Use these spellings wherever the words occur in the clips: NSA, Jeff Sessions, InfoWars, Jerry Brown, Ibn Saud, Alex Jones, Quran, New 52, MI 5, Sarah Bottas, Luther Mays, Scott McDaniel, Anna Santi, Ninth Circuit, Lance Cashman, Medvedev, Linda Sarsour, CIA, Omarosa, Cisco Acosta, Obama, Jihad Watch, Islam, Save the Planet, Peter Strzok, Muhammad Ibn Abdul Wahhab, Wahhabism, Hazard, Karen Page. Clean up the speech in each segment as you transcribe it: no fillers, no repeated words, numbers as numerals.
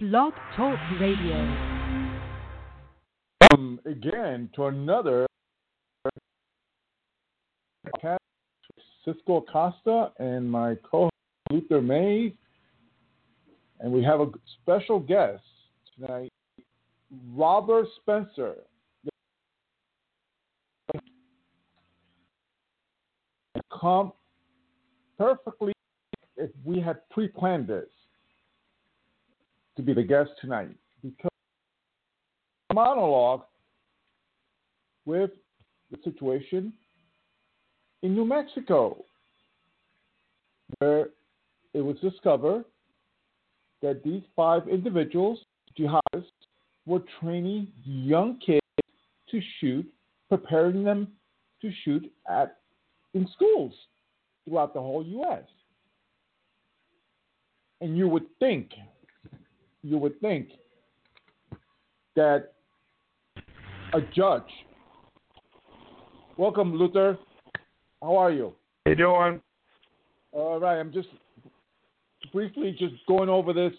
Blog Talk Radio. Welcome again to another podcast with Cisco Acosta and my co-host Luther Mays. And we have a special guest tonight, Robert Spencer. Come perfectly if we had pre-planned this to be the guest tonight, because monologue with the situation in New Mexico, where it was discovered that these 5 individuals, jihadists, were training young kids to shoot, preparing them to shoot at in schools throughout the whole U.S. And you would think that a judge. Welcome, Luther. How are you? How you doing? All right. I'm just briefly going over this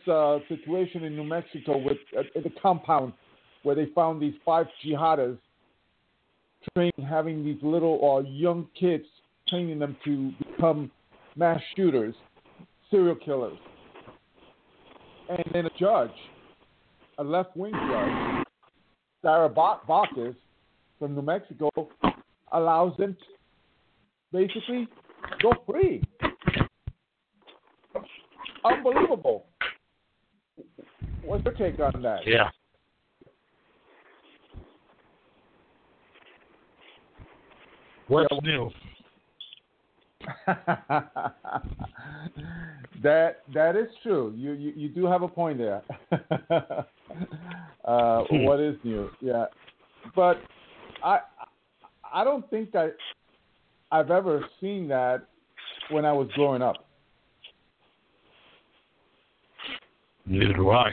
situation in New Mexico with the compound where they found these 5 jihadists having these little young kids, training them to become mass shooters, serial killers. And then a judge, a left-wing judge, Sarah Bottas from New Mexico, allows them to basically go free. Unbelievable. What's your take on that? Yeah. What's new? That is true. You do have a point there. What is new? Yeah, but I don't think that I've ever seen that when I was growing up. Neither do I.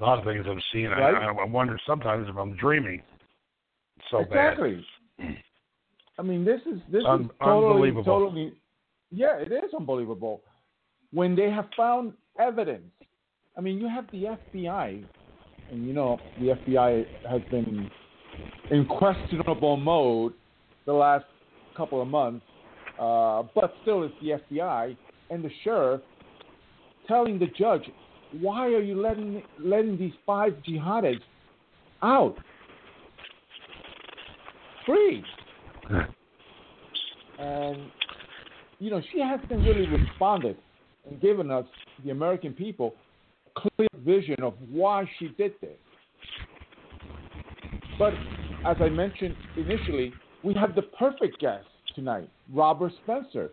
A lot of things I've seen. Right? I wonder sometimes if I'm dreaming. It's so exactly. Bad. Exactly. I mean, this is totally, yeah, it is unbelievable. When they have found evidence, I mean, you have the FBI, and you know the FBI has been in questionable mode the last couple of months, but still it's the FBI and the sheriff telling the judge, why are you letting these 5 jihadists out free? And, you know, she hasn't really responded and given us, the American people, a clear vision of why she did this. But, as I mentioned initially, we have the perfect guest tonight, Robert Spencer,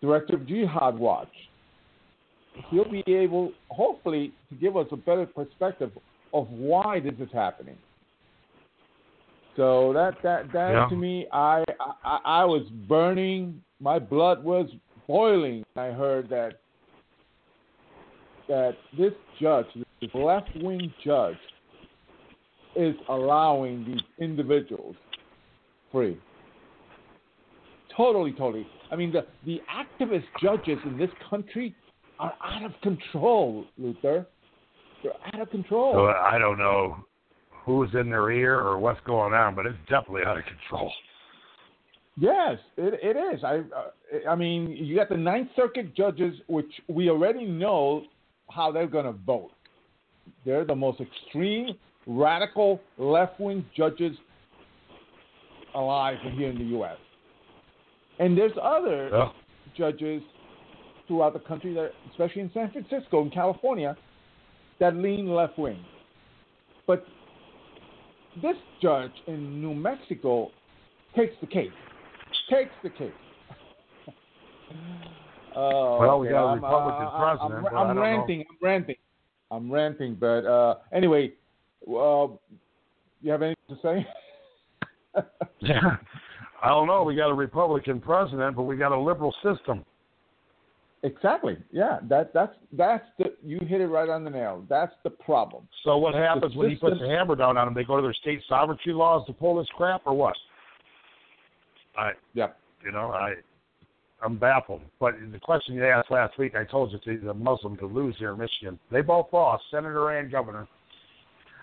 director of Jihad Watch. He'll be able, hopefully, to give us a better perspective of why this is happening. So that to me, I was burning. My blood was boiling. I heard that this judge, this left-wing judge, is allowing these individuals free. Totally. I mean, the activist judges in this country are out of control, Luther. They're out of control. So I don't know who's in their ear or what's going on, but it's definitely out of control. Yes, it is. I mean, you got the Ninth Circuit judges, which we already know how they're going to vote. They're the most extreme, radical, left-wing judges alive here in the U.S. And there's other judges throughout the country, that, especially in San Francisco and California, that lean left-wing. But this judge in New Mexico takes the cake. Well, we got a Republican president. I'm ranting. But anyway, you have anything to say? Yeah. I don't know. We got a Republican president, but we got a liberal system. Exactly. Yeah. That's you hit it right on the nail. That's the problem. So what happens when he puts the hammer down on them? They go to their state sovereignty laws to pull this crap, or what? Yeah. You know, I I'm baffled. But the question you asked last week, I told you it's a Muslim to lose here in Michigan. They both lost, senator and governor.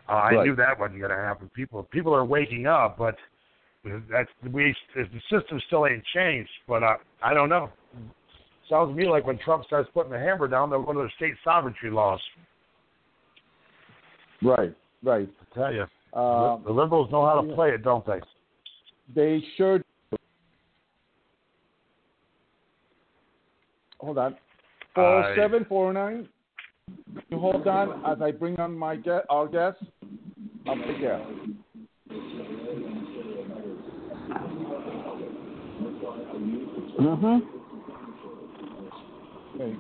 I knew that wasn't going to happen. People are waking up, but the system still ain't changed. But I don't know. Sounds to me like when Trump starts putting the hammer down, they're one of the state sovereignty laws. Right. I tell you, the liberals know how to play it, don't they? They sure do. Hold on. 407-409. You hold on as I bring on my our guest. I'll take care. Mm-hmm. Okay.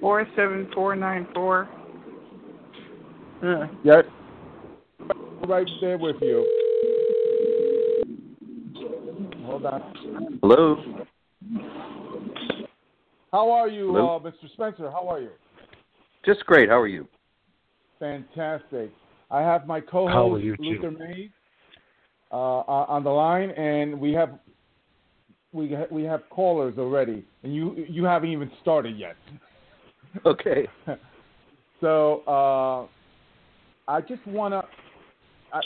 47494. Yeah. Right there with you. Hold on. Hello. How are you, Mr. Spencer? How are you? Just great. How are you? Fantastic. I have my co-host, Luther Mays, on the line, and we have callers already, and you haven't even started yet. Okay. So I just want to.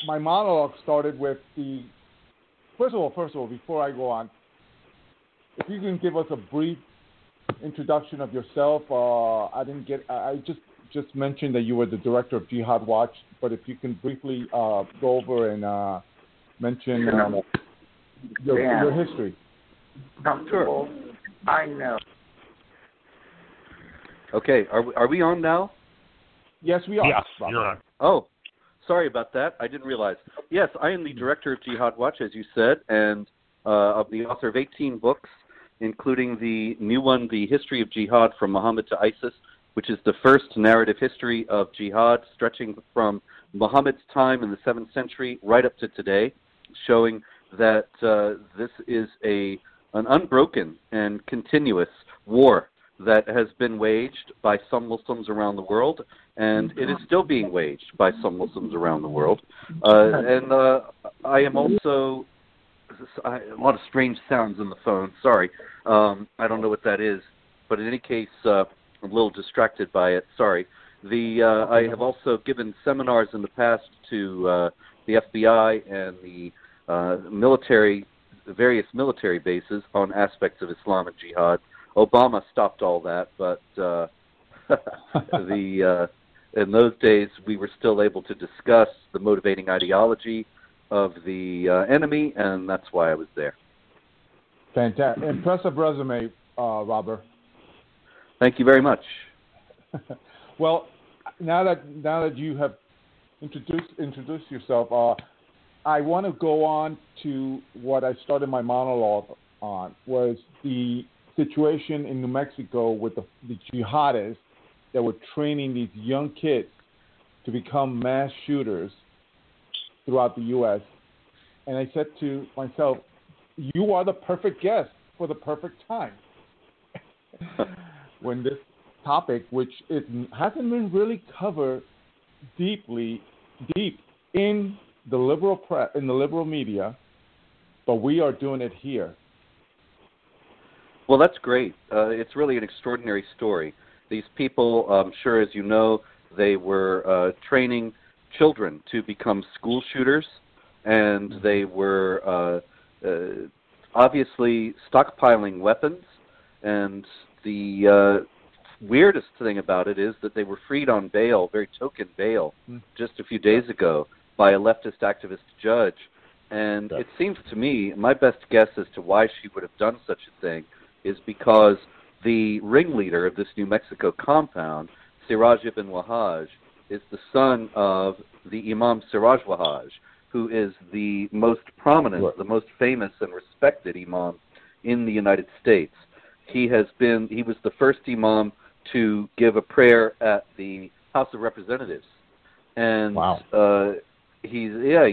My monologue started with the. First of all, before I go on, if you can give us a brief introduction of yourself. I just mentioned that you were the director of Jihad Watch, but if you can briefly go over and mention your history. Comfortable. Sure. I know. Okay, are we on now? Yes, we are. Yes, you're on. Oh, sorry about that. I didn't realize. Yes, I am the director of Jihad Watch, as you said, and I'm the author of 18 books, including the new one, The History of Jihad: From Muhammad to ISIS, which is the first narrative history of jihad stretching from Muhammad's time in the 7th century right up to today, showing that this is an unbroken and continuous war that has been waged by some Muslims around the world, and it is still being waged by some Muslims around the world. And I am also... a lot of strange sounds on the phone, sorry. I don't know what that is, but in any case, I'm a little distracted by it, sorry. I have also given seminars in the past to the FBI and the various military bases on aspects of Islam and jihad. Obama stopped all that, but in those days we were still able to discuss the motivating ideology of the enemy, and that's why I was there. Fantastic. Impressive resume, Robert. Thank you very much. Well, now that you have introduced yourself, I want to go on to what I started my monologue on, was the situation in New Mexico with the jihadists that were training these young kids to become mass shooters throughout the U.S., and I said to myself, you are the perfect guest for the perfect time. When this topic, which hasn't been really covered deep in the liberal press, in the liberal media, but we are doing it here. Well, that's great. It's really an extraordinary story. These people, I'm sure as you know, they were training children to become school shooters, and they were obviously stockpiling weapons, and the weirdest thing about it is that they were freed on bail, very token bail, just a few days ago by a leftist activist judge, and it seems to me, my best guess as to why she would have done such a thing is because the ringleader of this New Mexico compound, Siraj Ibn Wahhaj, is the son of the Imam Siraj Wahhaj, who is the most prominent, the most famous and respected Imam in the United States. He was the first Imam to give a prayer at the House of Representatives. And he's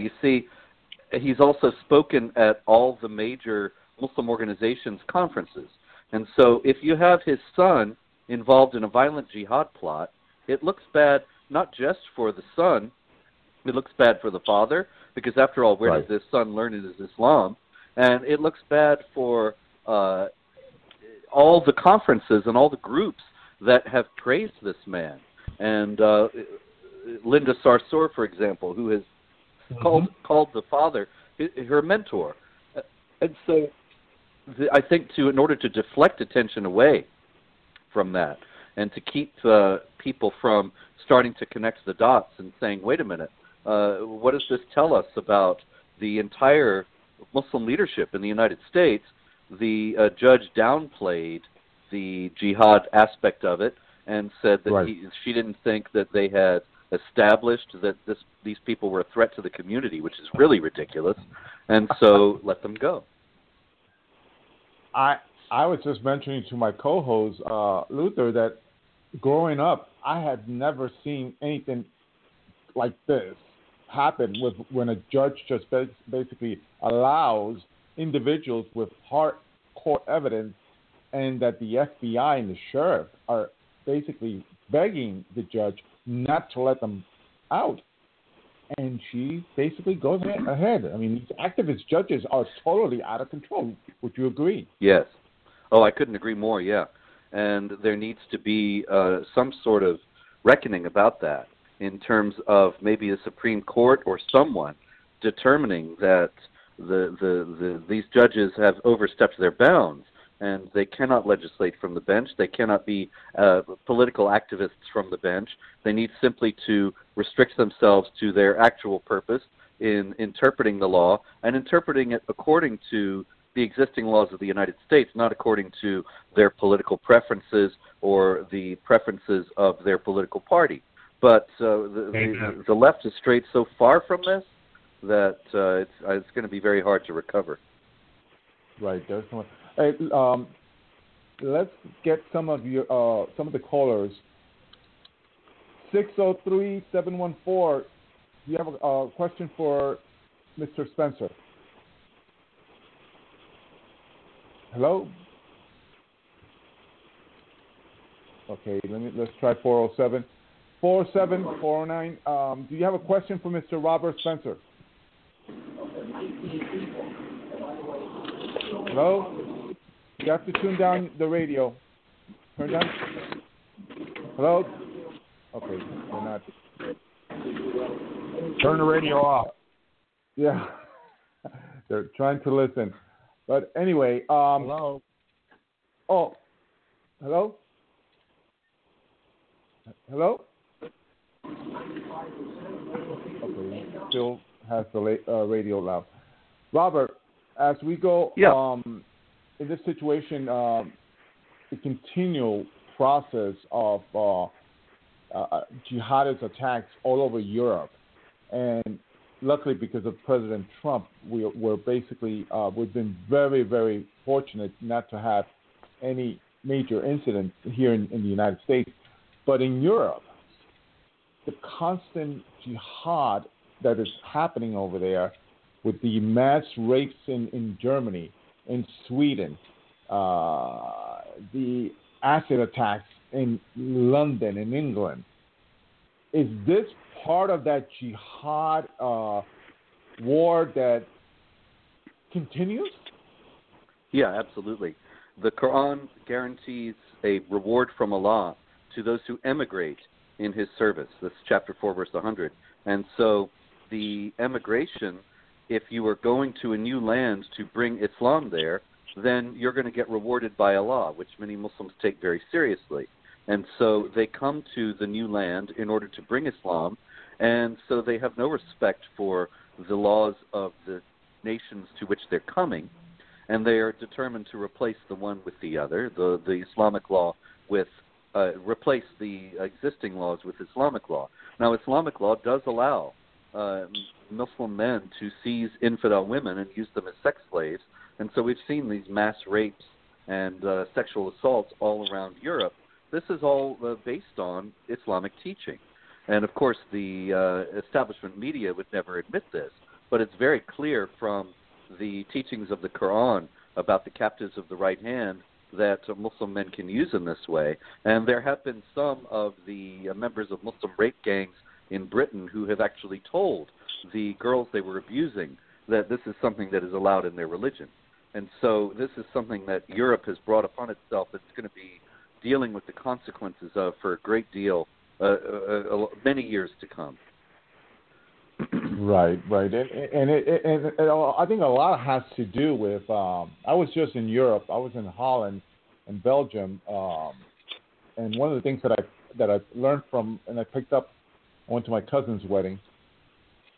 also spoken at all the major Muslim organizations' conferences. And so if you have his son involved in a violent jihad plot, it looks bad not just for the son, it looks bad for the father, because after all, where does this son learn it is Islam? And it looks bad for all the conferences and all the groups that have praised this man. And Linda Sarsour, for example, who has called the father her mentor. And so I think in order to deflect attention away from that and to keep people from starting to connect the dots and saying, wait a minute, what does this tell us about the entire Muslim leadership in the United States? The judge downplayed the jihad aspect of it and said that she didn't think that they had established that these people were a threat to the community, which is really ridiculous, and so let them go. I was just mentioning to my co-host, Luther, that growing up, I had never seen anything like this happen with when a judge just basically allows individuals with hardcore evidence, and that the FBI and the sheriff are basically begging the judge not to let them out. And she basically goes ahead. I mean, these activist judges are totally out of control. Would you agree? Yes. Oh, I couldn't agree more, yeah. And there needs to be some sort of reckoning about that in terms of maybe a Supreme Court or someone determining that these judges have overstepped their bounds and they cannot legislate from the bench. They cannot be political activists from the bench. They need simply to restrict themselves to their actual purpose in interpreting the law and interpreting it according to the existing laws of the United States, not according to their political preferences or the preferences of their political party. But the left has strayed so far from this that it's going to be very hard to recover. Right. There's no, hey, let's get some of the callers. 603-714. Do you have a question for Mr. Spencer? Hello. Okay. Let's try 407. 47409. Do you have a question for Mr. Robert Spencer? Hello? You have to tune down the radio. Turn down. Hello? Okay, we're not. Turn the radio off. Yeah. They're trying to listen. But anyway, hello? Oh. Hello? Hello? Okay, still has the radio loud. Robert, as we go in this situation, the continual process of jihadist attacks all over Europe, and luckily because of President Trump, we're basically we've been very, very fortunate not to have any major incidents here in the United States, but in Europe, the constant jihad that is happening over there with the mass rapes in Germany, in Sweden, the acid attacks in London, in England. Is this part of that jihad war that continues? Yeah, absolutely. The Quran guarantees a reward from Allah to those who emigrate in his service. That's chapter 4, verse 100. And so the emigration, if you are going to a new land to bring Islam there, then you're going to get rewarded by Allah, which many Muslims take very seriously. And so they come to the new land in order to bring Islam, and so they have no respect for the laws of the nations to which they're coming, and they are determined to replace the one with the other, the Islamic law with replace the existing laws with Islamic law. Now, Islamic law does allow Muslim men to seize infidel women and use them as sex slaves, and so we've seen these mass rapes and sexual assaults all around Europe. This is all based on Islamic teaching, and of course the establishment media would never admit this, but it's very clear from the teachings of the Quran about the captives of the right hand that Muslim men can use in this way. And there have been some of the members of Muslim rape gangs in Britain who have actually told the girls they were abusing that this is something that is allowed in their religion. And so this is something that Europe has brought upon itself that's going to be dealing with the consequences of for a great deal, many years to come. Right. And I think a lot has to do with, I was just in Europe. I was in Holland and Belgium. And one of the things that I learned from, and I picked up, I went to my cousin's wedding,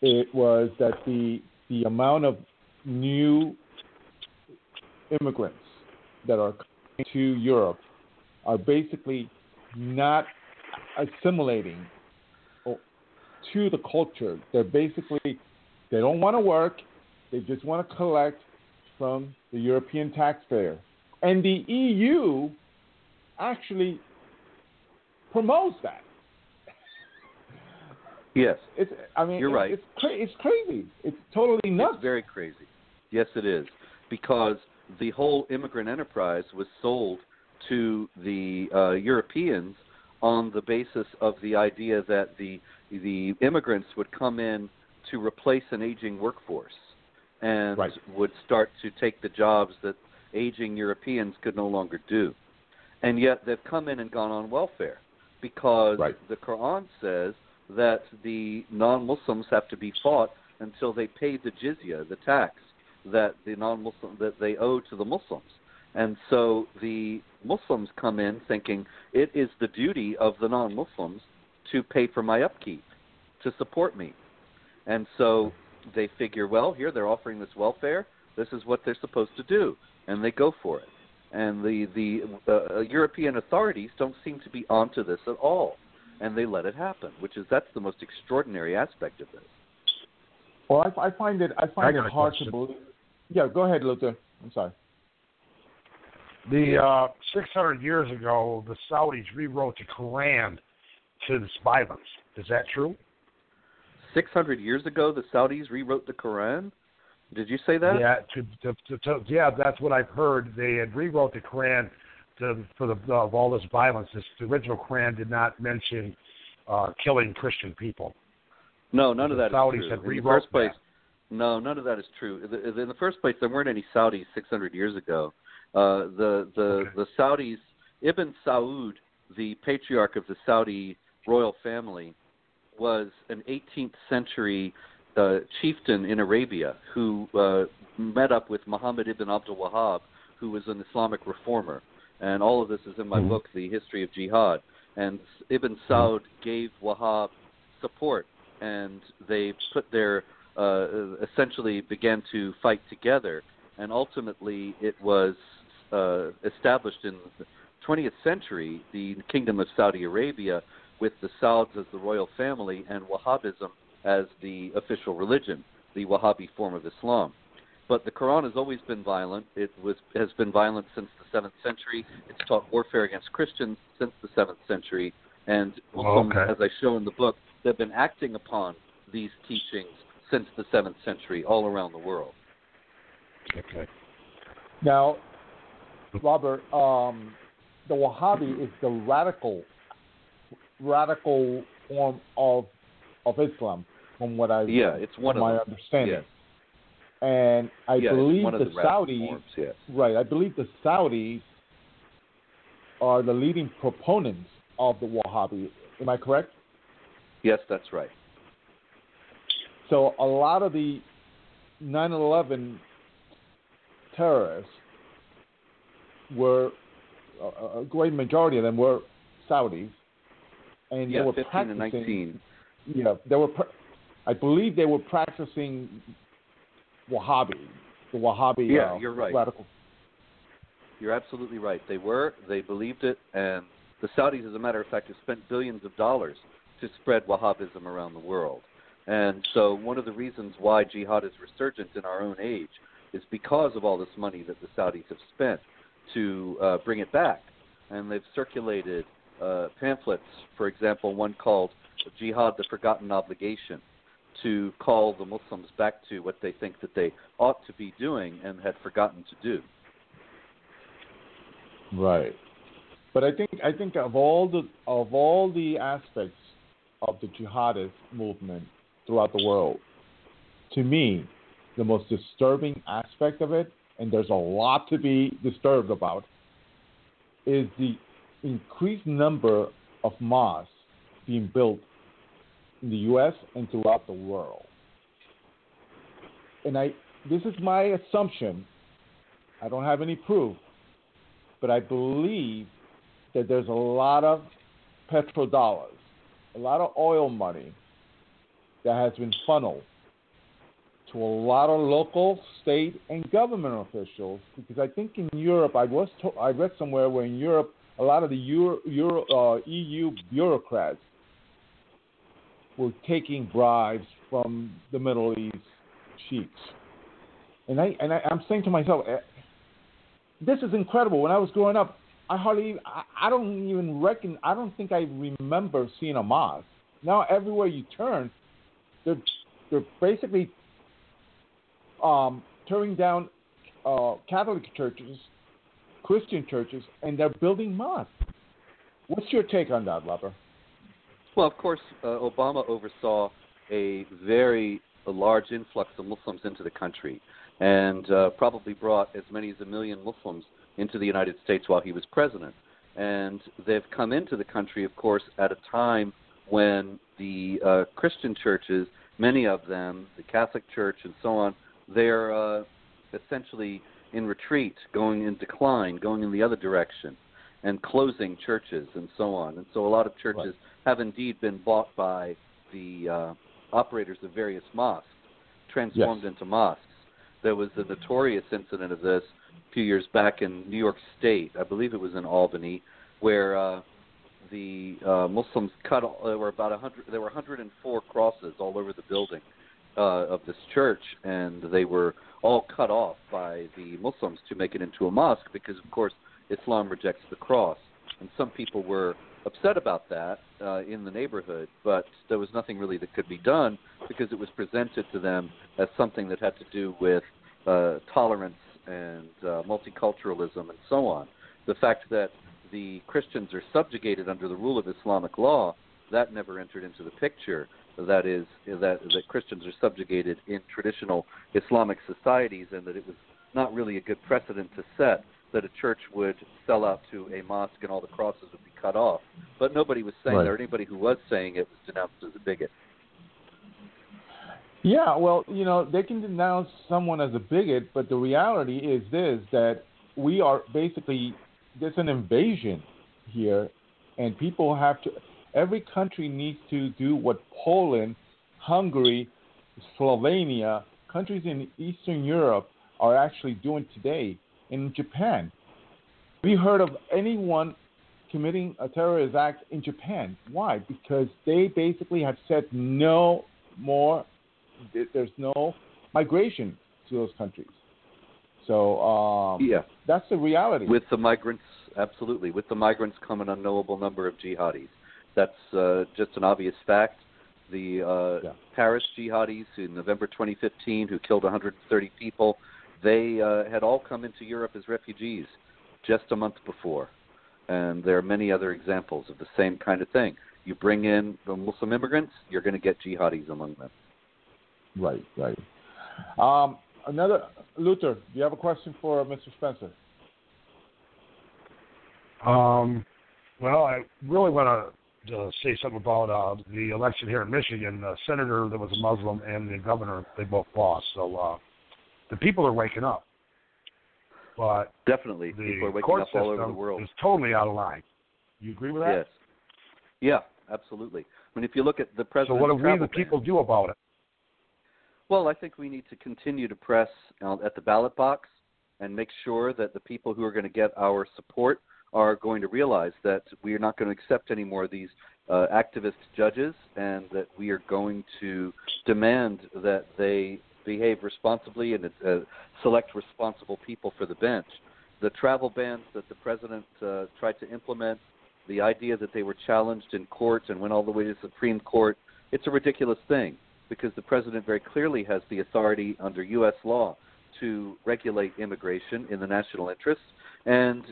it was that the amount of new immigrants that are coming to Europe are basically not assimilating to the culture. They're basically, they don't want to work. They just want to collect from the European taxpayer. And the EU actually promotes that. Yes. You're right. It's crazy. It's totally nuts. It's very crazy. Yes, it is. Because the whole immigrant enterprise was sold to the Europeans on the basis of the idea that the immigrants would come in to replace an aging workforce and right. would start to take the jobs that aging Europeans could no longer do. And yet they've come in and gone on welfare because right. the Quran says that the non-Muslims have to be fought until they pay the jizya, the tax that the non-Muslim that they owe to the Muslims. And so the Muslims come in thinking it is the duty of the non-Muslims to pay for my upkeep, to support me. And so they figure, well, here they're offering this welfare. This is what they're supposed to do. And they go for it. And the European authorities don't seem to be onto this at all. And they let it happen, that's the most extraordinary aspect of this. Well, I find it hard to believe. Yeah, go ahead, Luther. I'm sorry. 600 years ago, the Saudis rewrote the Quran to this violence. Is that true? 600 years ago, the Saudis rewrote the Quran? Did you say that? Yeah, that's what I've heard. They had rewrote the Quran of all this violence. The original Quran did not mention killing Christian people. No, none of that is true. None of that is true. In the first place, there weren't any Saudis 600 years ago. The Saudis, Ibn Saud, the patriarch of the Saudi royal family, was an 18th century chieftain in Arabia who met up with Muhammad Ibn Abdul Wahhab, who was an Islamic reformer. And all of this is in my book, The History of Jihad. And Ibn Saud gave Wahhab support, and they put their essentially began to fight together. And ultimately, it was established in the 20th century, the Kingdom of Saudi Arabia, with the Sauds as the royal family and Wahhabism as the official religion, the Wahhabi form of Islam. But the Quran has always been violent. It has been violent since the 7th century. It's taught warfare against Christians since the 7th century. And Muslims, as I show in the book, they've been acting upon these teachings since the 7th century all around the world. Okay. Now, Robert, the Wahhabi is the radical form of Islam, from what I understanding. Yes. And I believe the Saudis are the leading proponents of the Wahhabi. Am I correct? Yes, that's right. So a lot of the 9/11 terrorists were, a great majority of them were Saudis, and they were 15 practicing. And 19. Yeah, they were. I believe they were practicing the Wahhabi. Yeah, you're right. Radical. You're absolutely right. They were. They believed it, and the Saudis, as a matter of fact, have spent billions of dollars to spread Wahhabism around the world. And so, one of the reasons why jihad is resurgent in our own age is because of all this money that the Saudis have spent to bring it back. And they've circulated pamphlets, for example, one called Jihad, the Forgotten Obligation, to call the Muslims back to what they think that they ought to be doing and had forgotten to do. Right. But I think of all the aspects of the jihadist movement throughout the world, to me, the most disturbing aspect of it, and there's a lot to be disturbed about, is the increased number of mosques being built in the U.S. and throughout the world. And this is my assumption. I don't have any proof, but I believe that there's a lot of petrodollars, a lot of oil money that has been funneled to a lot of local, state, and government officials. Because I think in Europe, I read somewhere where in Europe, a lot of the EU bureaucrats were taking bribes from the Middle East sheikhs. And I'm saying to myself, this is incredible. When I was growing up, I don't think I remember seeing a mosque. Now everywhere you turn, they're basically tearing down Catholic churches, Christian churches, and they're building mosques. What's your take on that, Robert? Well, of course, Obama oversaw a large influx of Muslims into the country, and probably brought as many as 1 million Muslims into the United States while he was president. And they've come into the country, of course, at a time when the Christian churches, many of them, the Catholic Church and so on, they're essentially in retreat, going in decline, going in the other direction, and closing churches and so on. And so a lot of churches have indeed been bought by the operators of various mosques, transformed into mosques. There was a notorious incident of this a few years back in New York State. I believe it was in Albany, where the Muslims there were 104 crosses all over the building of this church, and they were all cut off by the Muslims to make it into a mosque because, of course, Islam rejects the cross. And some people were upset about that in the neighborhood, but there was nothing really that could be done because it was presented to them as something that had to do with tolerance and multiculturalism and so on. The fact that the Christians are subjugated under the rule of Islamic law, that never entered into the picture. That is, that Christians are subjugated in traditional Islamic societies, and that it was not really a good precedent to set that a church would sell out to a mosque and all the crosses would be cut off. But nobody was saying that, or anybody who was saying it was denounced as a bigot. Yeah, well, they can denounce someone as a bigot, but the reality is this, that we are basically, there's an invasion here, and people have to, every country needs to do what Poland, Hungary, Slovenia, countries in Eastern Europe are actually doing today. In Japan, we heard of anyone committing a terrorist act in Japan. Why? Because they basically have said no more. There's no migration to those countries. So that's the reality. With the migrants, absolutely. With the migrants come an unknowable number of jihadis. That's just an obvious fact. The Paris jihadis in November 2015 who killed 130 people, they had all come into Europe as refugees just a month before. And there are many other examples of the same kind of thing. You bring in the Muslim immigrants, you're going to get jihadis among them. Right. Luther, do you have a question for Mr. Spencer? Well, I really want to say something about the election here in Michigan. The senator that was a Muslim and the governor, they both lost. So the people are waking up. But definitely, people are waking up all over the world. It's totally out of line. You agree with that? Yes. Yeah, absolutely. I mean, if you look at the president's travel ban. So what do we, the people, do about it? Well, I think we need to continue to press at the ballot box and make sure that the people who are going to get our support are going to realize that we are not going to accept any more of these activist judges, and that we are going to demand that they behave responsibly and select responsible people for the bench. The travel bans that the president tried to implement, the idea that they were challenged in court and went all the way to the Supreme Court, it's a ridiculous thing, because the president very clearly has the authority under U.S. law to regulate immigration in the national interest, and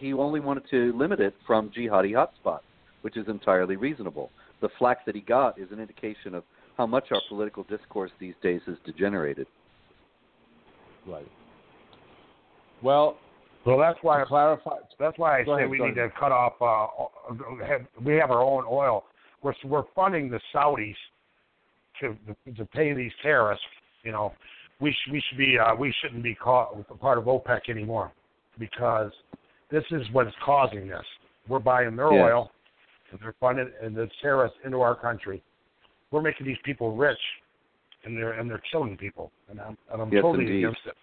he only wanted to limit it from jihadi hotspots, which is entirely reasonable. The flack that he got is an indication of how much our political discourse these days has degenerated. Right. Well, so that's why to clarify. That's why I say we need to cut off. We have our own oil. We're funding the Saudis to pay these terrorists. You know, we shouldn't be part of OPEC anymore, because this is what's causing this. We're buying their oil, and they're funding and the terrorists into our country. We're making these people rich, and they're killing people. And I'm totally against it.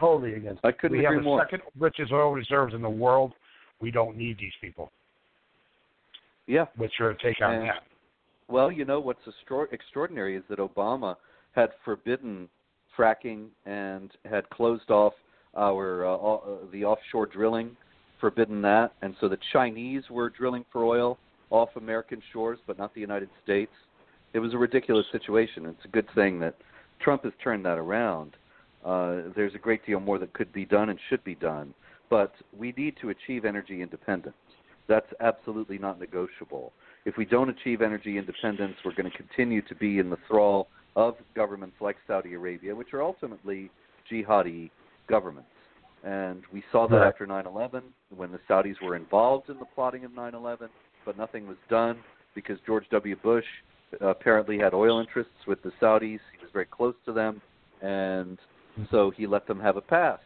Totally against it. I couldn't agree more. We have the second richest oil reserves in the world. We don't need these people. Yeah. What's your take on that? Well, you know, what's extraordinary is that Obama had forbidden fracking and had closed off our the offshore drilling, forbidden that, and so the Chinese were drilling for oil off American shores, but not the United States. It was a ridiculous situation. It's a good thing that Trump has turned that around. There's a great deal more that could be done and should be done, but we need to achieve energy independence. That's absolutely not negotiable. If we don't achieve energy independence, we're going to continue to be in the thrall of governments like Saudi Arabia, which are ultimately jihadi governments. And we saw that after 9/11, when the Saudis were involved in the plotting of 9/11, but nothing was done because George W. Bush apparently had oil interests with the Saudis. He was very close to them, and so he let them have a pass.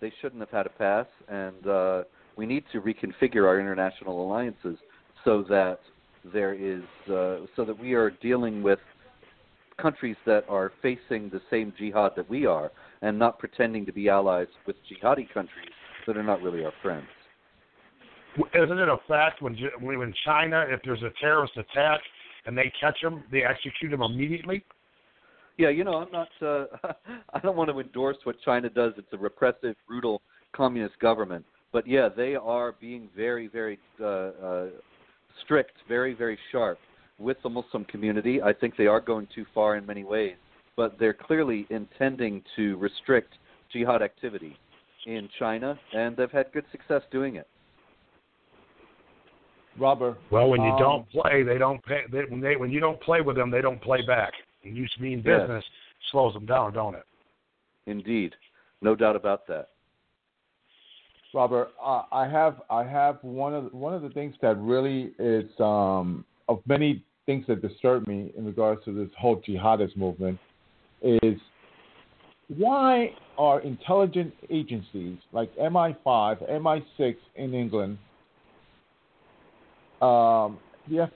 They shouldn't have had a pass, and we need to reconfigure our international alliances so that we are dealing with countries that are facing the same jihad that we are, and not pretending to be allies with jihadi countries that are not really our friends. Isn't it a fact when China, if there's a terrorist attack and they catch them, they execute them immediately? Yeah, you know, I don't want to endorse what China does. It's a repressive, brutal communist government. But yeah, they are being very, very strict, very, very sharp with the Muslim community. I think they are going too far in many ways, but they're clearly intending to restrict jihad activity in China, and they've had good success doing it. Robert. Well, when you don't play, they don't pay. When you don't play with them, they don't play back. And you mean business slows them down, don't it? Indeed, no doubt about that. Robert, I have one of the things that really is of many things that disturb me in regards to this whole jihadist movement is why are intelligence agencies like MI 5, MI 6 in England, the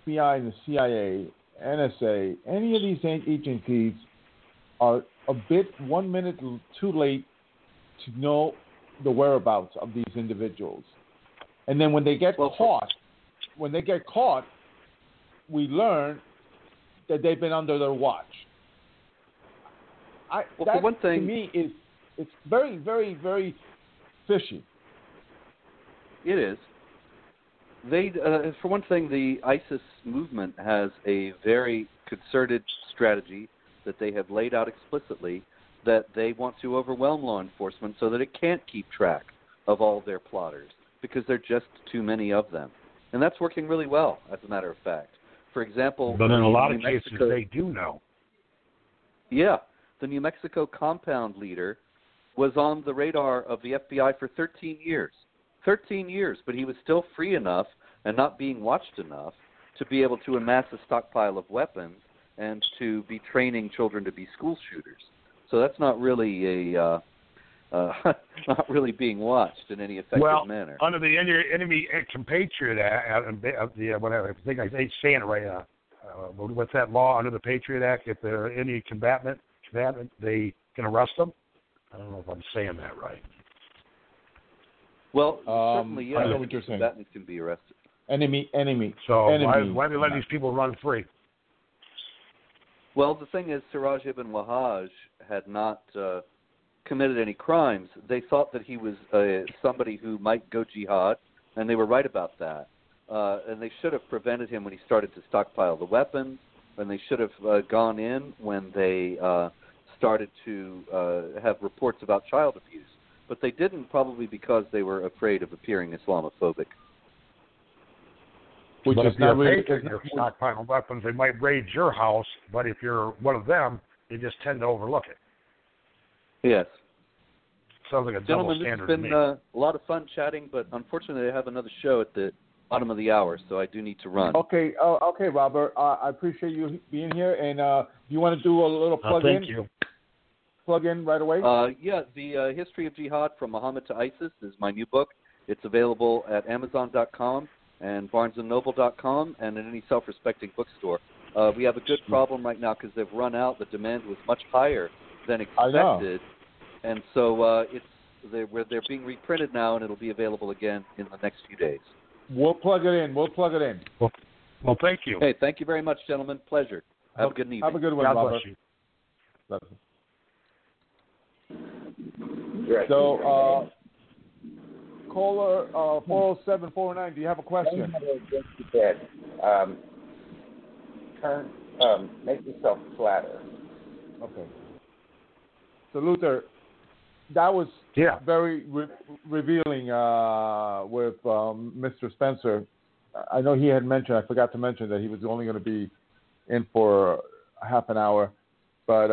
FBI and the CIA, NSA, any of these agencies are a bit 1 minute too late to know the whereabouts of these individuals. And then when they get caught, we learn that they've been under their watch. For one thing, to me, it's very, very, very fishy. It is. They, for one thing, the ISIS movement has a very concerted strategy that they have laid out explicitly, that they want to overwhelm law enforcement so that it can't keep track of all their plotters, because there are just too many of them. And that's working really well, as a matter of fact. For example, but in a lot of cases, they do know. Yeah. The New Mexico compound leader was on the radar of the FBI for 13 years. 13 years, but he was still free enough and not being watched enough to be able to amass a stockpile of weapons and to be training children to be school shooters. So that's not really not really being watched in any effective manner. Well, under the Enemy Compatriot Act, what's that law under the Patriot Act? If there are any combatant, they can arrest them. I don't know if I'm saying that right. Well, certainly, yeah. I know what you're saying. Combatants can be arrested. Enemy. So why are they letting these people run free? Well, the thing is, Siraj Ibn Wahhaj had not committed any crimes. They thought that he was somebody who might go jihad, and they were right about that. And they should have prevented him when he started to stockpile the weapons, and they should have gone in when they started to have reports about child abuse. But they didn't, probably because they were afraid of appearing Islamophobic. Which is not really. If you're stockpiling weapons, they might raid your house, but if you're one of them, they just tend to overlook it. Yes. Sounds like a double standard to me. Gentlemen, it's been a lot of fun chatting, but unfortunately I have another show at the bottom of the hour, so I do need to run. Okay, okay, Robert. I appreciate you being here, and do you want to do a little plug-in? Thank you. Plug-in right away? Yeah, The History of Jihad: From Muhammad to ISIS is my new book. It's available at Amazon.com and BarnesandNoble.com and at any self-respecting bookstore. We have a good problem right now because they've run out. The demand was much higher than expected. And so they're being reprinted now, and it'll be available again in the next few days. We'll plug it in. Well, thank you. Hey, thank you very much, gentlemen. Pleasure. Have a good evening. Have a good one, Robert. God bless you. So, caller 407-409, do you have a question? Make yourself flatter. Okay. So, Luther, that was very revealing with Mr. Spencer. I know he had mentioned, I forgot to mention, that he was only going to be in for half an hour. But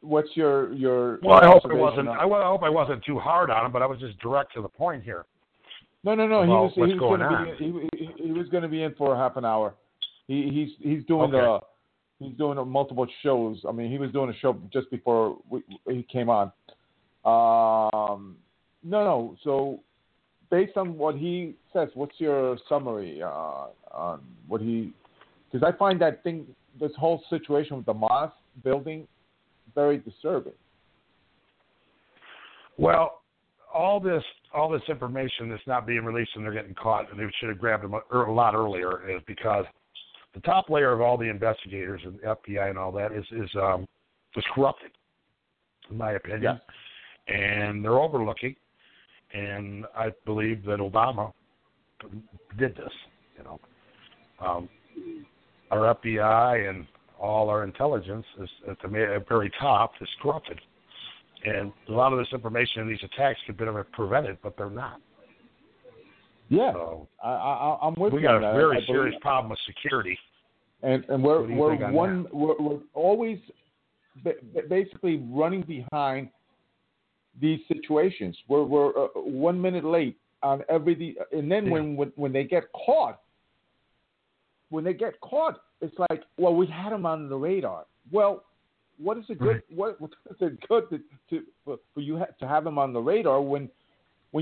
what's your well, I hope it wasn't. I hope I wasn't too hard on him, but I was just direct to the point here. No. He was going to be in for half an hour. He's doing He's doing multiple shows. I mean, he was doing a show just before he came on. No. So, based on what he says, what's your summary on what he? Because I find that this whole situation with the mosque building, very disturbing. Well, all this information that's not being released and they're getting caught, and they should have grabbed them a lot earlier, is because the top layer of all the investigators and the FBI and all that is corrupted, in my opinion, and they're overlooking. And I believe that Obama did this. You know, our FBI and all our intelligence is at the very top is corrupted, and a lot of this information and these attacks could have been prevented, but they're not. Yeah, so I'm with you. We got a very serious problem with security, and we're always basically running behind these situations. We're 1 minute late on every, and then when they get caught, it's like, well, we had them on the radar. Well, what is it good? What is it good for you to have them on the radar when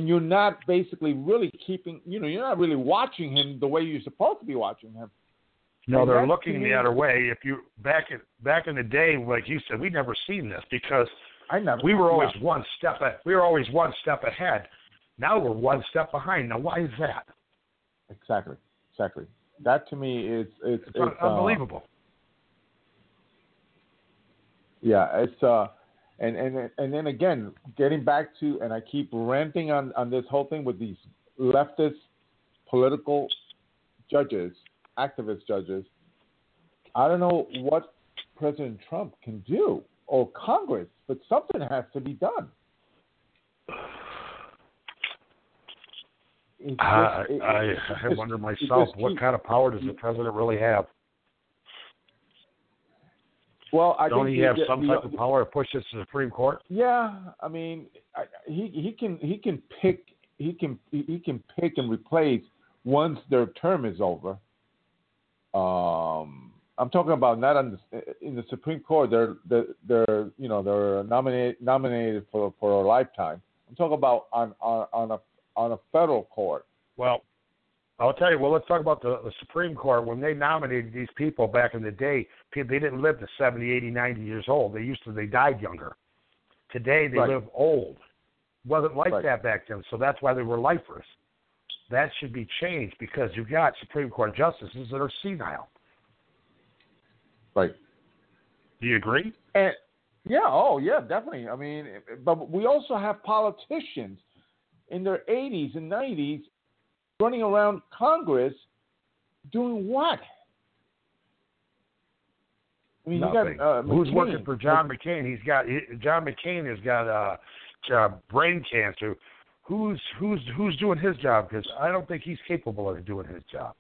you're not basically really keeping, you're not really watching him the way you're supposed to be watching him. No, they're looking the other way. If you back in the day, like you said, we never seen this because we were always one step ahead. We were always one step ahead. Now we're one step behind. Now why is that? Exactly. That to me is it's unbelievable. And then again, getting back to, and I keep ranting on this whole thing with these leftist political judges, activist judges. I don't know what President Trump can do or Congress, but something has to be done. I wonder myself, what kind of power does the president really have? Well, don't he have some type of power to push this to the Supreme Court? Yeah, I mean, he can pick and replace once their term is over. I'm talking about not in the Supreme Court. They're nominated for a lifetime. I'm talking about on a federal court. Well, I'll tell you. Well, let's talk about the Supreme Court. When they nominated these people back in the day, they didn't live to 70, 80, 90 years old. They died younger. Today, they live old. Wasn't like that back then, so that's why they were lifers. That should be changed because you've got Supreme Court justices that are senile. Right. Do you agree? Definitely. I mean, but we also have politicians in their 80s and 90s running around Congress doing what? I mean, nothing. You got who's working for John McCain? John McCain has got brain cancer. Who's doing his job? Because I don't think he's capable of doing his job.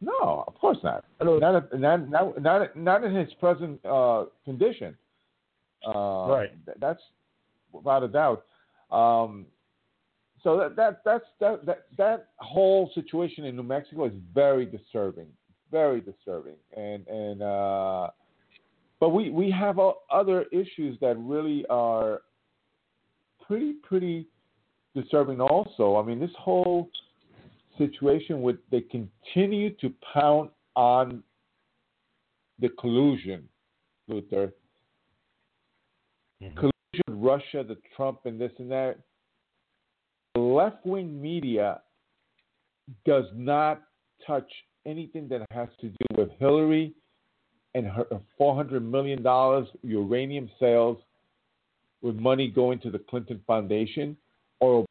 No, of course not. Not in his present condition. Right. That's without a doubt. So that whole situation in New Mexico is very disturbing, and but we have other issues that really are pretty disturbing also. I mean, this whole situation with they continue to pound on the collusion, Luther. Mm-hmm. Collusion with Russia, the Trump, and this and that. The left-wing media does not touch anything that has to do with Hillary and her $400 million uranium sales with money going to the Clinton Foundation or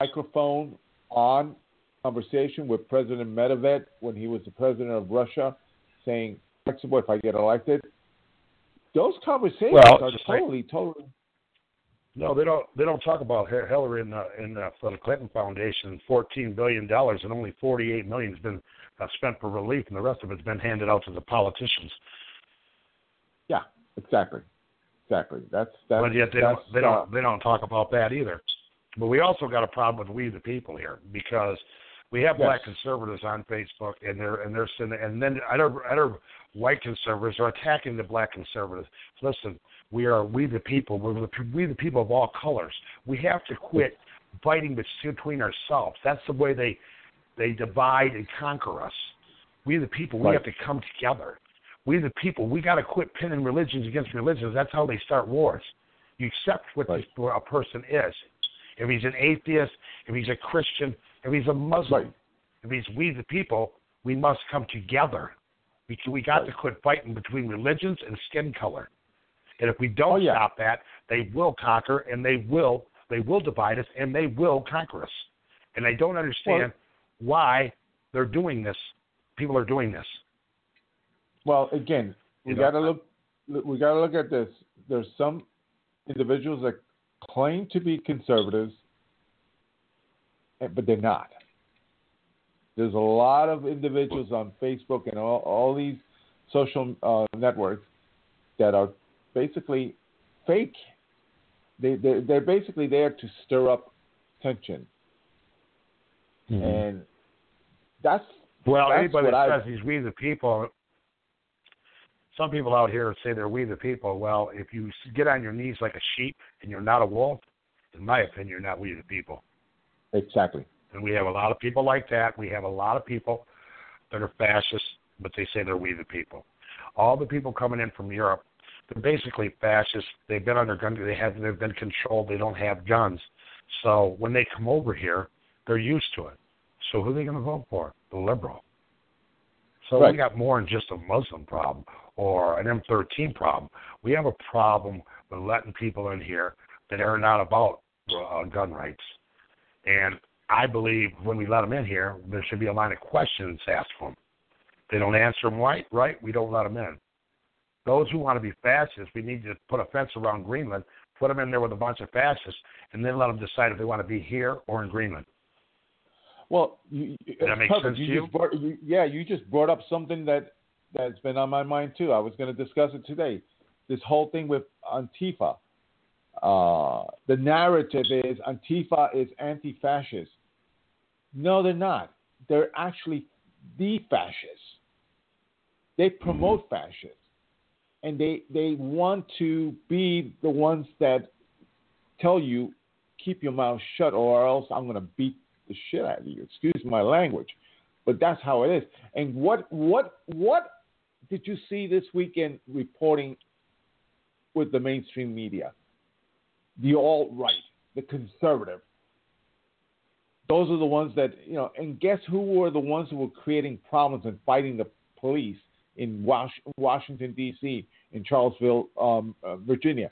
microphone on conversation with President Medvedev when he was the president of Russia saying, flexible if I get elected. Those conversations are totally. No, they don't talk about Hillary and for the Clinton Foundation, $14 billion, and only $48 million has been spent for relief, and the rest of it's been handed out to the politicians. Yeah, exactly. That's but yet they don't talk about that either. But we also got a problem with we the people here because we have black conservatives on Facebook, and then other white conservatives are attacking the black conservatives. Listen, we the people. We the people of all colors. We have to quit fighting between ourselves. That's the way they divide and conquer us. We the people. We have to come together. We the people. We got to quit pinning religions against religions. That's how they start wars. You accept what a person is. If he's an atheist, if he's a Christian, if he's a Muslim, if he's we the people, we must come together. We got to quit fighting between religions and skin color. And if we don't stop that, they will conquer and they will divide us and they will conquer us. And I don't understand why they're doing this. People are doing this. Well, again, we gotta look at this. There's some individuals that claim to be conservatives, but they're not. There's a lot of individuals on Facebook and all these social networks that are basically fake. They're basically there to stir up tension. Mm-hmm. And that's anybody that says he's we the people. Some people out here say they're we the people. Well, if you get on your knees like a sheep and you're not a wolf, in my opinion, you're not we the people. Exactly. And we have a lot of people like that. We have a lot of people that are fascists, but they say they're we the people. All the people coming in from Europe, they're basically fascists. They've been under gun. They've been controlled. They don't have guns. So when they come over here, they're used to it. So who are they going to vote for? The liberal. So we got more than just a Muslim problem or an M13 problem. We have a problem with letting people in here that are not about gun rights. And I believe when we let them in here, there should be a line of questions asked for them. They don't answer them right, we don't let them in. Those who want to be fascists, we need to put a fence around Greenland, put them in there with a bunch of fascists, and then let them decide if they want to be here or in Greenland. Well, does that make sense to you? You just brought up something that's been on my mind, too. I was going to discuss it today. This whole thing with Antifa. The narrative is Antifa is anti-fascist. No, they're not. They're actually the fascists. They promote fascists. And they want to be the ones that tell you, keep your mouth shut or else I'm going to beat the shit out of you. Excuse my language. But that's how it is. And what did you see this weekend reporting with the mainstream media? The alt-right, the conservative. Those are the ones that, and guess who were the ones who were creating problems and fighting the police in Washington, D.C., in Charlottesville, Virginia?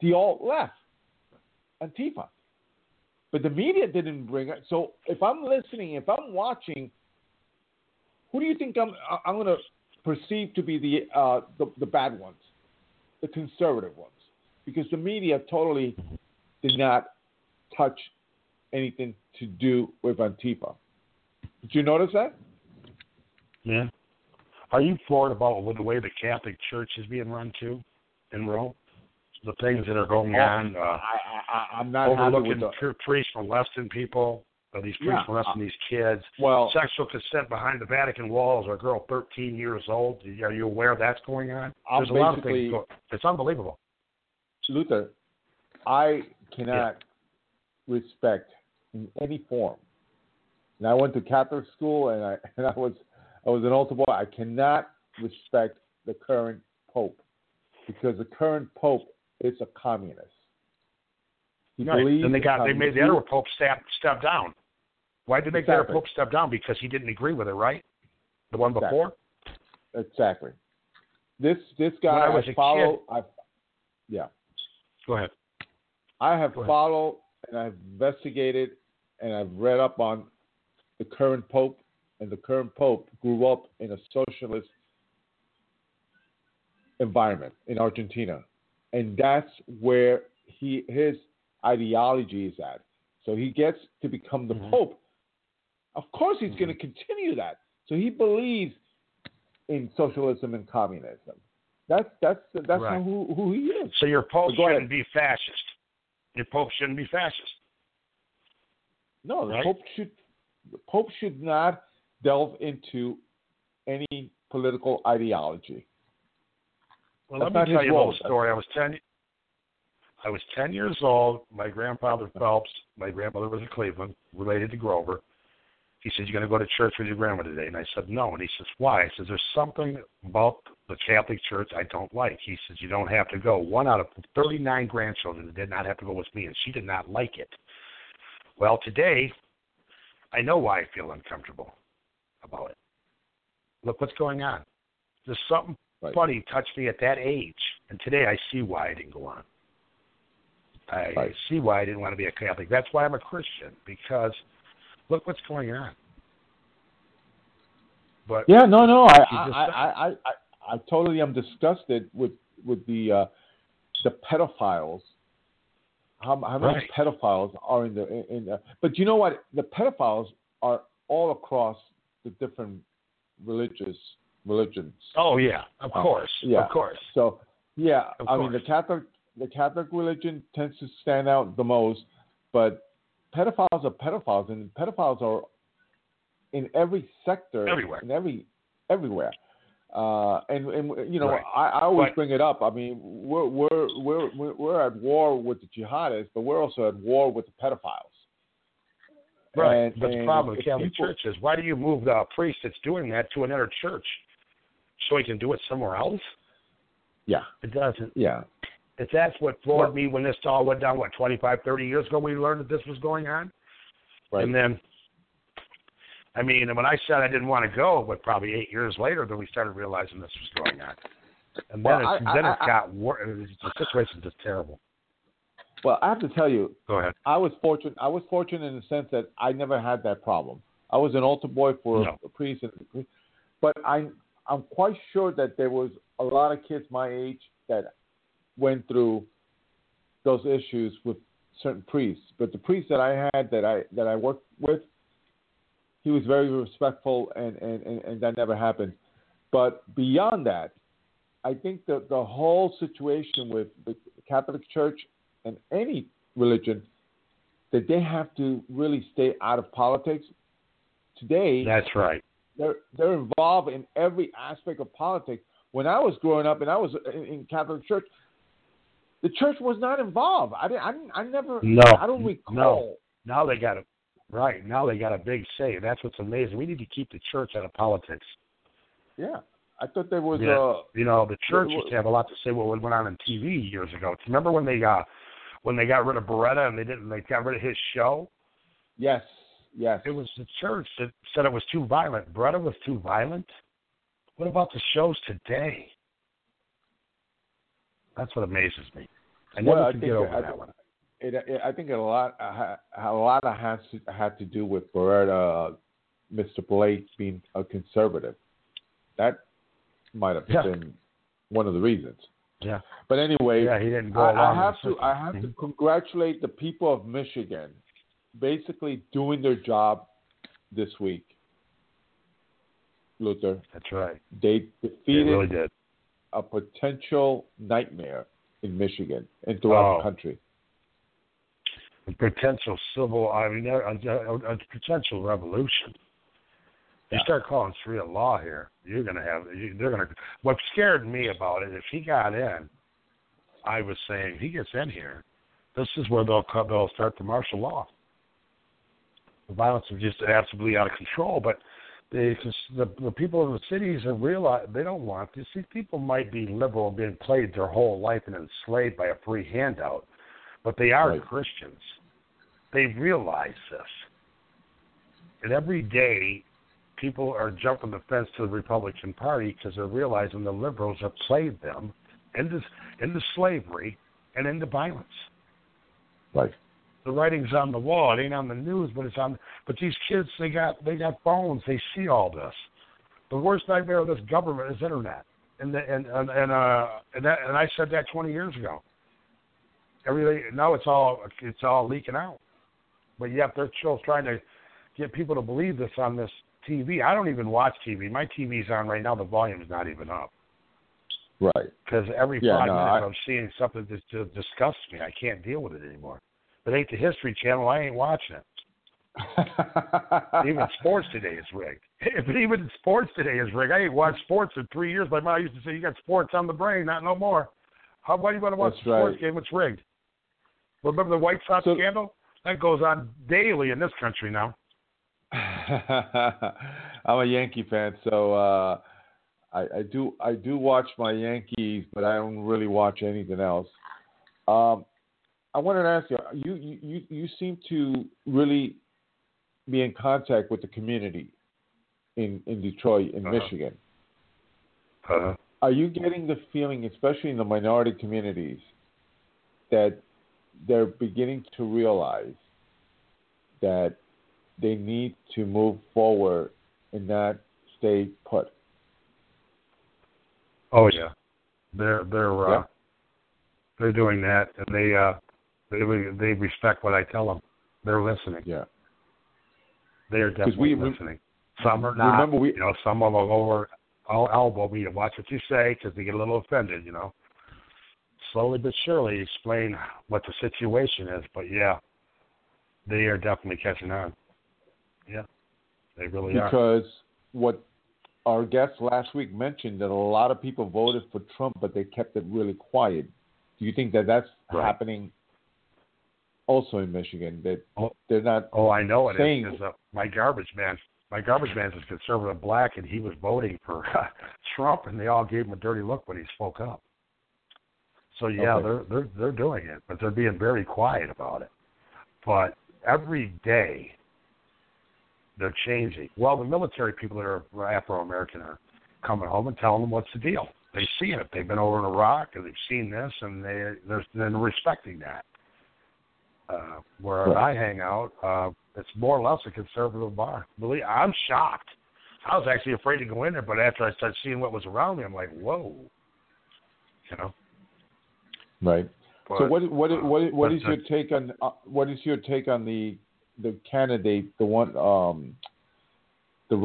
The alt-left, Antifa. But the media didn't bring it. So if I'm listening, if I'm watching, who do you think I'm going to perceive to be the bad ones, the conservative ones? Because the media totally did not touch anything to do with Antifa. Did you notice that? Yeah. Are you floored about the way the Catholic Church is being run, too, in Rome? the things that are going on. I'm not overlooking priests molesting people. Or these priests molesting these kids. Well, sexual consent behind the Vatican walls. A girl 13 years old. Are you aware that's going on? There's a lot of things. It's unbelievable. Luther, I cannot respect in any form. And I went to Catholic school, and I was an altar boy. I cannot respect the current pope because the current pope is a communist. And they made the other pope step down. Why did they make the other pope step down? Because he didn't agree with it, right? The one before. Exactly. This guy Go ahead. I have followed and I've investigated and I've read up on the current pope, and the current pope grew up in a socialist environment in Argentina, and that's where his ideology is at. So he gets to become the pope. Of course he's going to continue that. So he believes in socialism and communism. That's right. who he is. So your pope shouldn't be fascist. Your pope shouldn't be fascist. No, right? the pope should not delve into any political ideology. Well, let me tell you a little story. I was 10 years old. My grandfather Phelps, my grandmother was in Cleveland, related to Grover. He said, "You're going to go to church with your grandma today?" And I said, "No." And he says, "Why?" I said, "There's something about the Catholic Church I don't like." He says, "You don't have to go." One out of 39 grandchildren did not have to go with me, and she did not like it. Well, today, I know why I feel uncomfortable about it. Look what's going on. There's something funny touched me at that age, and today I see why I didn't go on. I see why I didn't want to be a Catholic. That's why I'm a Christian, because look what's going on. But I totally am disgusted with the pedophiles. How many pedophiles are in the? But you know what? The pedophiles are all across the different religions. Oh yeah, of course, of course. So the Catholic. The Catholic religion tends to stand out the most, but pedophiles are pedophiles, and pedophiles are in every sector, everywhere, in everywhere. And you know, I always bring it up. I mean, we're at war with the jihadists, but we're also at war with the pedophiles. Right. But the problem with Catholic Church is, why do you move the priest that's doing that to another church so he can do it somewhere else? Yeah, it doesn't. Yeah. If that's what floored me when this all went down, 25, 30 years ago, we learned that this was going on. Right. And then, I mean, when I said I didn't want to go, but probably 8 years later, then we started realizing this was going on. And then it got worse. The situation is terrible. Well, I have to tell you, go ahead. I was fortunate in the sense that I never had that problem. I was an altar boy for a priest. But I'm quite sure that there was a lot of kids my age that went through those issues with certain priests, but the priest that I had that I worked with, he was very respectful, and that never happened. But beyond that, I think that the whole situation with the Catholic Church and any religion, that they have to really stay out of politics. Today, that's right. They're involved in every aspect of politics. When I was growing up, and I was in Catholic Church, the church was not involved. I don't recall. No. Now they got a big say. That's what's amazing. We need to keep the church out of politics. Yeah, I thought there was the church used to have a lot to say what went on in TV years ago. Remember when they got rid of Beretta and they got rid of his show? Yes. It was the church that said it was too violent. Beretta was too violent. What about the shows today? That's what amazes me. I never could get over that one. I think a lot had to do with Beretta, Mr. Blake being a conservative. That might have been one of the reasons. Yeah. But anyway, he didn't go along. I have to congratulate the people of Michigan, basically doing their job this week. Luther. That's right. They defeated. They really did. A potential nightmare in Michigan and throughout the country. Potential civil, I mean, a potential revolution. You start calling Sharia law here, you're going to have, they're going to, what scared me about it, if he got in, I was saying, he gets in here, this is where they'll start the martial law. The violence is just absolutely out of control, but the people in the cities have realized they don't want this. These people might be liberal and being played their whole life and enslaved by a free handout, but they are Christians. They realize this. And every day, people are jumping the fence to the Republican Party because they're realizing the liberals have played them into slavery and into violence. Right. The writing's on the wall. It ain't on the news, but it's on. But these kids, they got phones. They see all this. The worst nightmare of this government is internet. And I said that 20 years ago. Everything now it's all leaking out. But yet they're still trying to get people to believe this on this TV. I don't even watch TV. My TV's on right now. The volume's not even up. Right. Because every 5 minutes I'm seeing something that just disgusts me. I can't deal with it anymore. If it ain't the History Channel, I ain't watching it. Even sports today is rigged. Even sports today is rigged. I ain't watched sports in 3 years. My mom used to say, you got sports on the brain, not no more. Why do you want to watch a sports game? It's rigged. Remember the White Sox scandal? That goes on daily in this country now. I'm a Yankee fan, so I do watch my Yankees, but I don't really watch anything else. I wanted to ask you seem to really be in contact with the community in Detroit, in Michigan. Are you getting the feeling, especially in the minority communities, that they're beginning to realize that they need to move forward and not stay put? Oh yeah, they're doing that, and they respect what I tell them. They're listening. Yeah, they're definitely listening. Some are not. Remember, some will go over. I'll elbow me and watch what you say because they get a little offended. You know, slowly but surely explain what the situation is. But yeah, they are definitely catching on. Yeah, they really are. Because what our guest last week mentioned, that a lot of people voted for Trump, but they kept it really quiet. Do you think that that's happening also in Michigan? That they're not. Oh, I know it is. My garbage man is conservative black, and he was voting for Trump, and they all gave him a dirty look when he spoke up. So yeah, they're doing it, but they're being very quiet about it. But every day, they're changing. Well, the military people that are Afro-American are coming home and telling them what's the deal. They've seen it. They've been over in Iraq, and they've seen this, and they're respecting that. Where I hang out, it's more or less a conservative bar. I'm shocked. I was actually afraid to go in there, but after I started seeing what was around me, I'm like, whoa. You know? Right. But, so what is your take on the candidate, the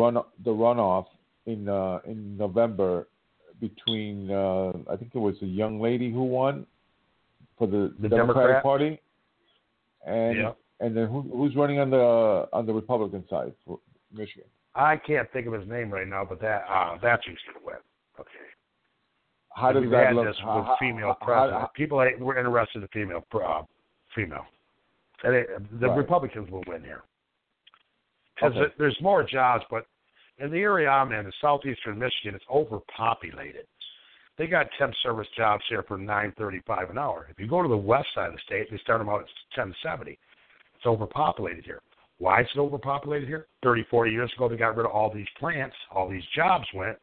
runoff in November between I think it was a young lady who won for the Democratic Party, and then who's running on the Republican side for Michigan? I can't think of his name right now, but that's who's going to win. Okay. How does that look? This with female president. People were interested in female. The Republicans will win here. Because there's more jobs, but in the area I'm in southeastern Michigan, it's overpopulated. They got temp service jobs here for $9.35 an hour. If you go to the west side of the state, they start them out at $10.70. It's overpopulated here. Why is it overpopulated here? 30, 40 years ago, they got rid of all these plants. All these jobs went,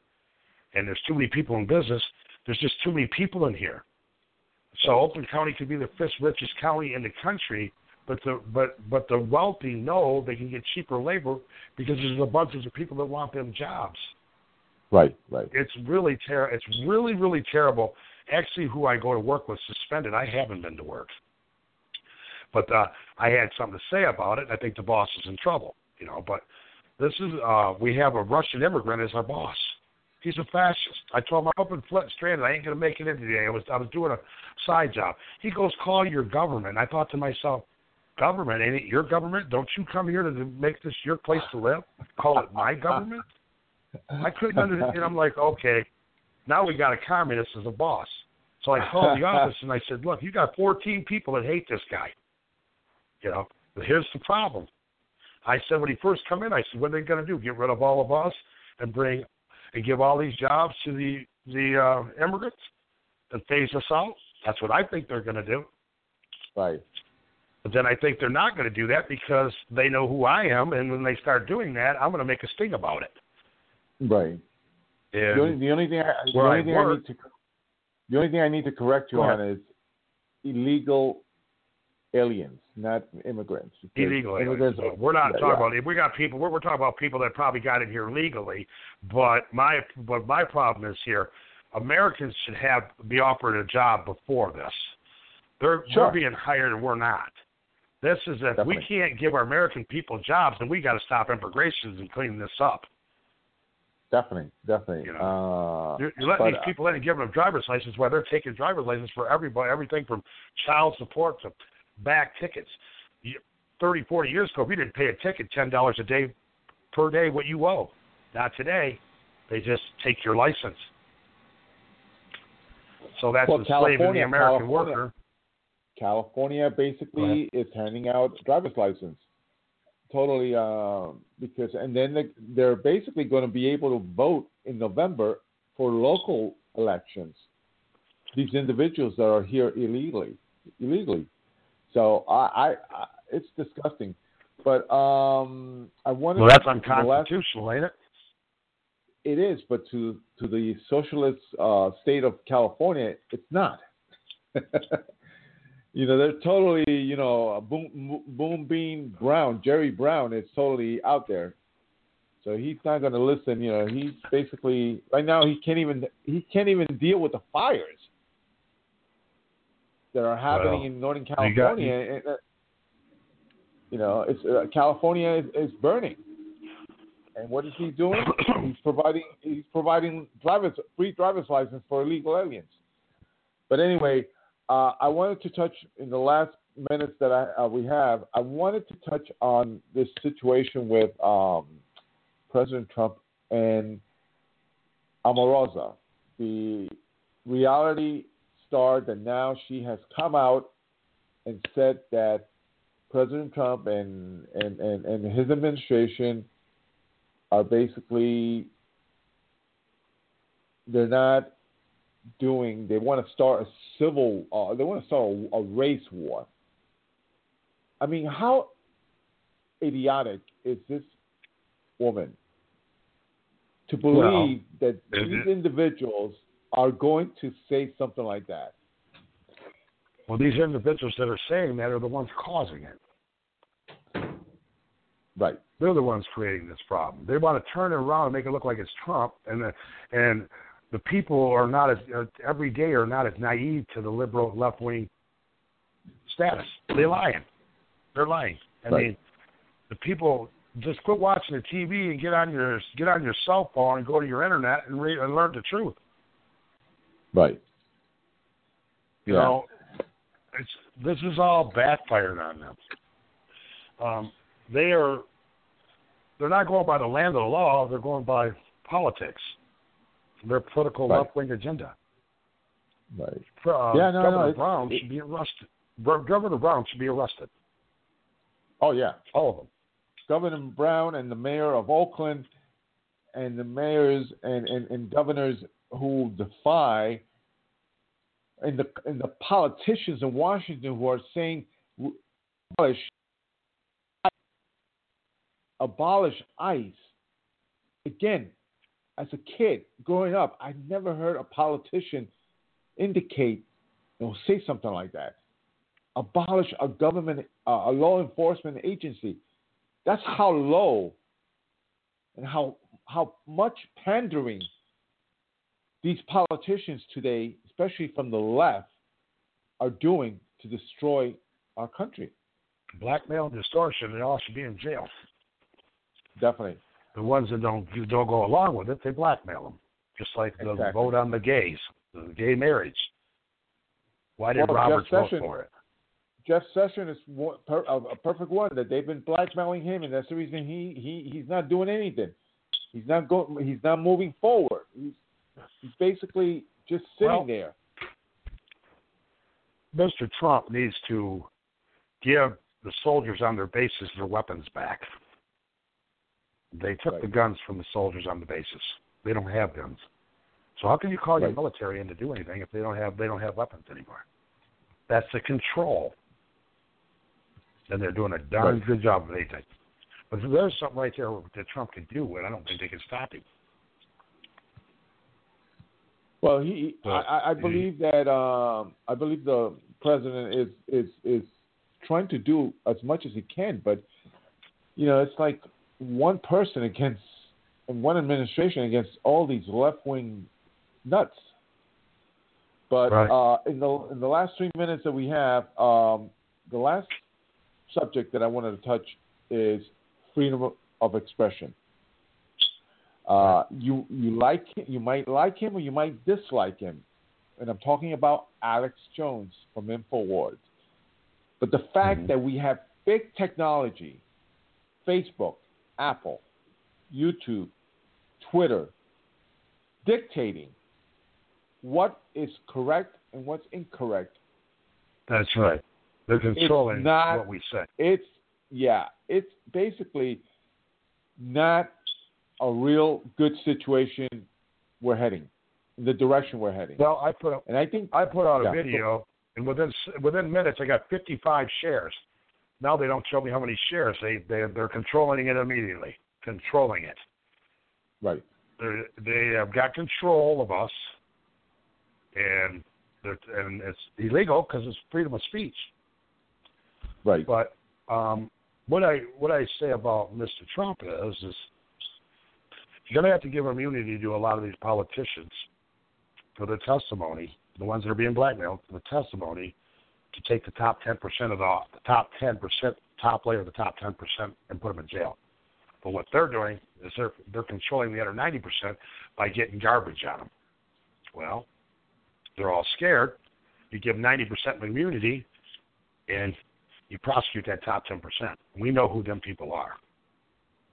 and there's too many people in business. There's just too many people in here. So Oakland County could be the fifth richest county in the country. But the wealthy know they can get cheaper labor because there's a bunch of people that want them jobs. Right. It's really, really terrible. Actually, who I go to work with suspended. I haven't been to work, but I had something to say about it. I think the boss is in trouble. But this is we have a Russian immigrant as our boss. He's a fascist. I told him I'm up and stranded. I ain't going to make it in today. I was doing a side job. He goes, call your government. I thought to myself, government? Ain't it your government? Don't you come here to make this your place to live? Call it my government? I couldn't understand. I'm like, okay, now we got a communist as a boss. So I called the office and I said, look, you got 14 people that hate this guy. You know, but here's the problem. I said, when he first come in, I said, what are they going to do? Get rid of all of us and give all these jobs to the immigrants and phase us out? That's what I think they're going to do. Right. But then I think they're not going to do that because they know who I am, and when they start doing that, I'm going to make a sting about it. Right. And the only thing I need to correct you on is illegal aliens, not immigrants. Illegal immigrants. Aliens. We're not talking about. We got people. We're talking about people that probably got in here legally. But my problem is here. Americans should be offered a job before this. We're being hired and we're not. This is that we can't give our American people jobs, and we got to stop immigrations and clean this up. Definitely. You know, you're letting these people in and giving them driver's license while they're taking driver's license for everybody, everything from child support to back tickets. 30, 40 years ago, if you didn't pay a ticket, $10 a day per day, what you owe. Not today. They just take your license. So that's enslaving the American worker. California basically is handing out driver's license. Totally, because and then they're basically going to be able to vote in November for local elections. These individuals that are here illegally. So I it's disgusting. But I wanted. Well, that's unconstitutional, ain't it? It is, but to the socialist state of California, it's not. You know, they're totally, you know, Boombeam Brown, Jerry Brown is totally out there. So he's not going to listen. You know, he's basically, right now he can't even deal with the fires that are happening in Northern California. You know, it's California is burning. And what is he doing? He's providing free driver's license for illegal aliens. But anyway, I wanted to touch in the last minutes that we have. I wanted to touch on this situation with President Trump and Omarosa, the reality star that now she has come out and said that President Trump and his administration are basically they want to start a civil. They want to start a race war. I mean, how idiotic is this woman to believe that these individuals are going to say something like that? Well, these individuals that are saying that are the ones causing it. Right. They're the ones creating this problem. They want to turn it around and make it look like it's Trump and. The people are not as every day are not as naive to the liberal left wing status. They're lying. I mean, the people just quit watching the TV and get on your cell phone and go to your internet and read and learn the truth. Right. You know, this is all backfiring on them. They're not going by the land of the law. They're going by politics. Their political left-wing agenda. Right. Governor Brown should be arrested. Oh, yeah. All of them. Governor Brown and the mayor of Oakland and the mayors and governors who defy and the politicians in Washington who are saying abolish ICE. Again, as a kid, growing up, I never heard a politician indicate or say something like that. Abolish a government, a law enforcement agency. That's how low and how much pandering these politicians today, especially from the left, are doing to destroy our country. Blackmail and distortion, they all should be in jail. Definitely. The ones that don't go along with it, they blackmail them. just like the vote on the gays, the gay marriage. Why did Roberts vote for it? Jeff Sessions is a perfect one that they've been blackmailing him, and that's the reason he's not doing anything. He's not going. He's not moving forward. He's basically just sitting there. Mr. Trump needs to give the soldiers on their bases their weapons back. They took the guns from the soldiers on the bases. They don't have guns. So how can you call your military in to do anything if they don't have weapons anymore? That's the control. And they're doing a darn good job of anything. But there's something right there that Trump can do, and I don't think they can stop him. Well, I believe that the president is trying to do as much as he can, but you know, it's like one person against one administration against all these left-wing nuts. But in the last 3 minutes that we have, the last subject that I wanted to touch is freedom of expression. You like him, you might like him or you might dislike him, and I'm talking about Alex Jones from InfoWars. But the fact that we have big technology, Facebook, Apple, YouTube, Twitter, dictating what is correct and what's incorrect. That's right. They're controlling what we say. It's basically not a real good situation we're heading, the direction we're heading. Well, I put out a video, and within minutes, I got 55 shares. Now they don't show me how many shares. They're controlling it immediately, controlling it. Right. They have got control of us, and it's illegal because it's freedom of speech. Right. But what I say about Mr. Trump is you're going to have to give immunity to a lot of these politicians for their testimony, the ones that are being blackmailed, for the testimony to take the top 10% of the top 10%, top layer of the top 10% and put them in jail. But what they're doing is they're controlling the other 90% by getting garbage on them. Well, they're all scared. You give 90% of immunity and you prosecute that top 10%. We know who them people are.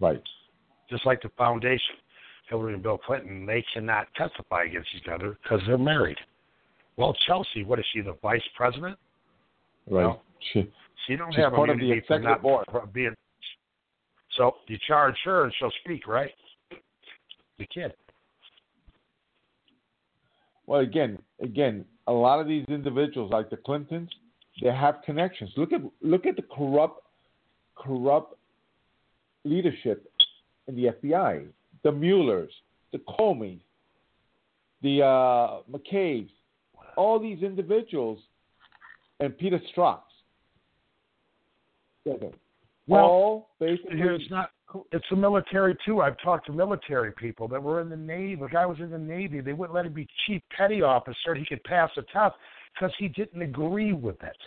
Right. Just like the foundation, Hillary and Bill Clinton, they cannot testify against each other because they're married. Well, Chelsea, what is she, the vice president? Right. No. She don't have immunity for not being. So you charge her and she'll speak, right? The kid. Well, again, a lot of these individuals, like the Clintons, they have connections. Look at the corrupt leadership in the FBI, the Muellers, the Comeys, the McCabe's, all these individuals, and Peter Strzok. Well, basically, it's the military, too. I've talked to military people that were in the Navy. The guy was in the Navy. They wouldn't let him be chief petty officer. He could pass the test because he didn't agree with it.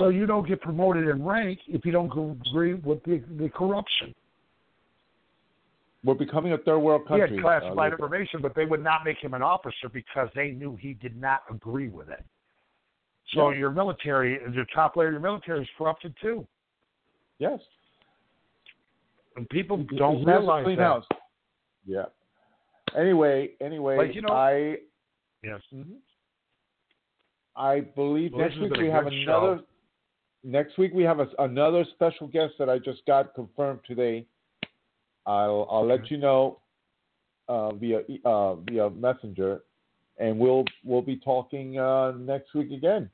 So you don't get promoted in rank if you don't agree with the corruption. We're becoming a third world country. He had classified information, but they would not make him an officer because they knew he did not agree with it. So your military, the top layer of your military is corrupted too. Yes. And people don't realize that. House. Yeah. Anyway, like, you know, Yes. Mm-hmm. I believe next week we have another special guest that I just got confirmed today. I'll let you know via messenger, and we'll be talking next week again.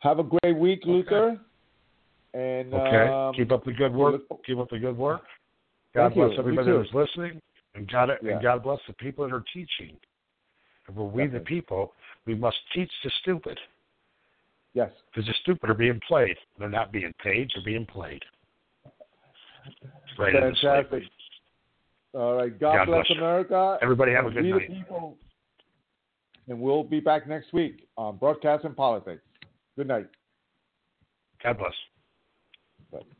Have a great week, Luther. And keep up the good work. God bless everybody who's listening, and God bless the people that are teaching. And we the people, we must teach the stupid. Yes, because the stupid are being played. They're not being paid. They're being played. Right. Fantastic. All right. God bless America. Everybody have a good night. People. And we'll be back next week on Broadcast and Politics. Good night. God bless. Bye.